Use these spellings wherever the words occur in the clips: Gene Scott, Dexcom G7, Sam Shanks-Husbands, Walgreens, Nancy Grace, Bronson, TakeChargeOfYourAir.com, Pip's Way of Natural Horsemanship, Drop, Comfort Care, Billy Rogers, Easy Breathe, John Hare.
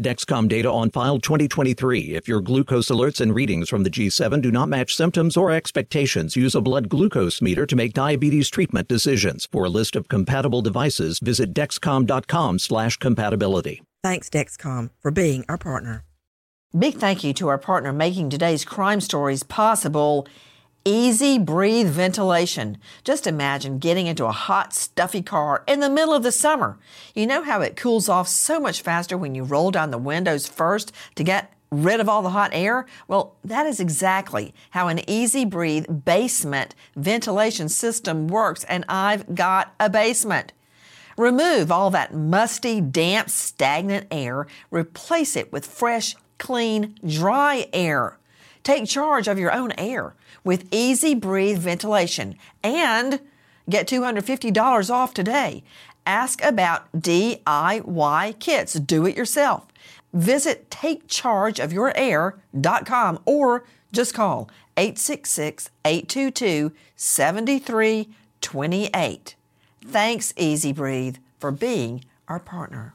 Dexcom data on file 2023. If your glucose alerts and readings from the G7 do not match symptoms or expectations, use a blood glucose meter to make diabetes treatment decisions. For a list of compatible devices, visit Dexcom.com/compatibility. Thanks, Dexcom, for being our partner. Big thank you to our partner making today's crime stories possible, Easy Breathe Ventilation. Just imagine getting into a hot, stuffy car in the middle of the summer. You know how it cools off so much faster when you roll down the windows first to get rid of all the hot air? Well, that is exactly how an Easy Breathe basement ventilation system works, and I've got a basement. Remove all that musty, damp, stagnant air. Replace it with fresh, clean, dry air. Take charge of your own air with Easy Breathe Ventilation and get $250 off today. Ask about DIY kits. Do it yourself. Visit TakeChargeOfYourAir.com or just call 866-822-7328. Thanks, Easy Breathe, for being our partner.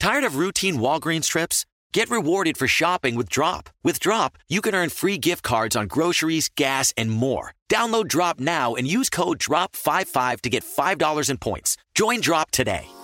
Tired of routine Walgreens trips? Get rewarded for shopping with Drop. With Drop, you can earn free gift cards on groceries, gas, and more. Download Drop now and use code DROP55 to get $5 in points. Join Drop today.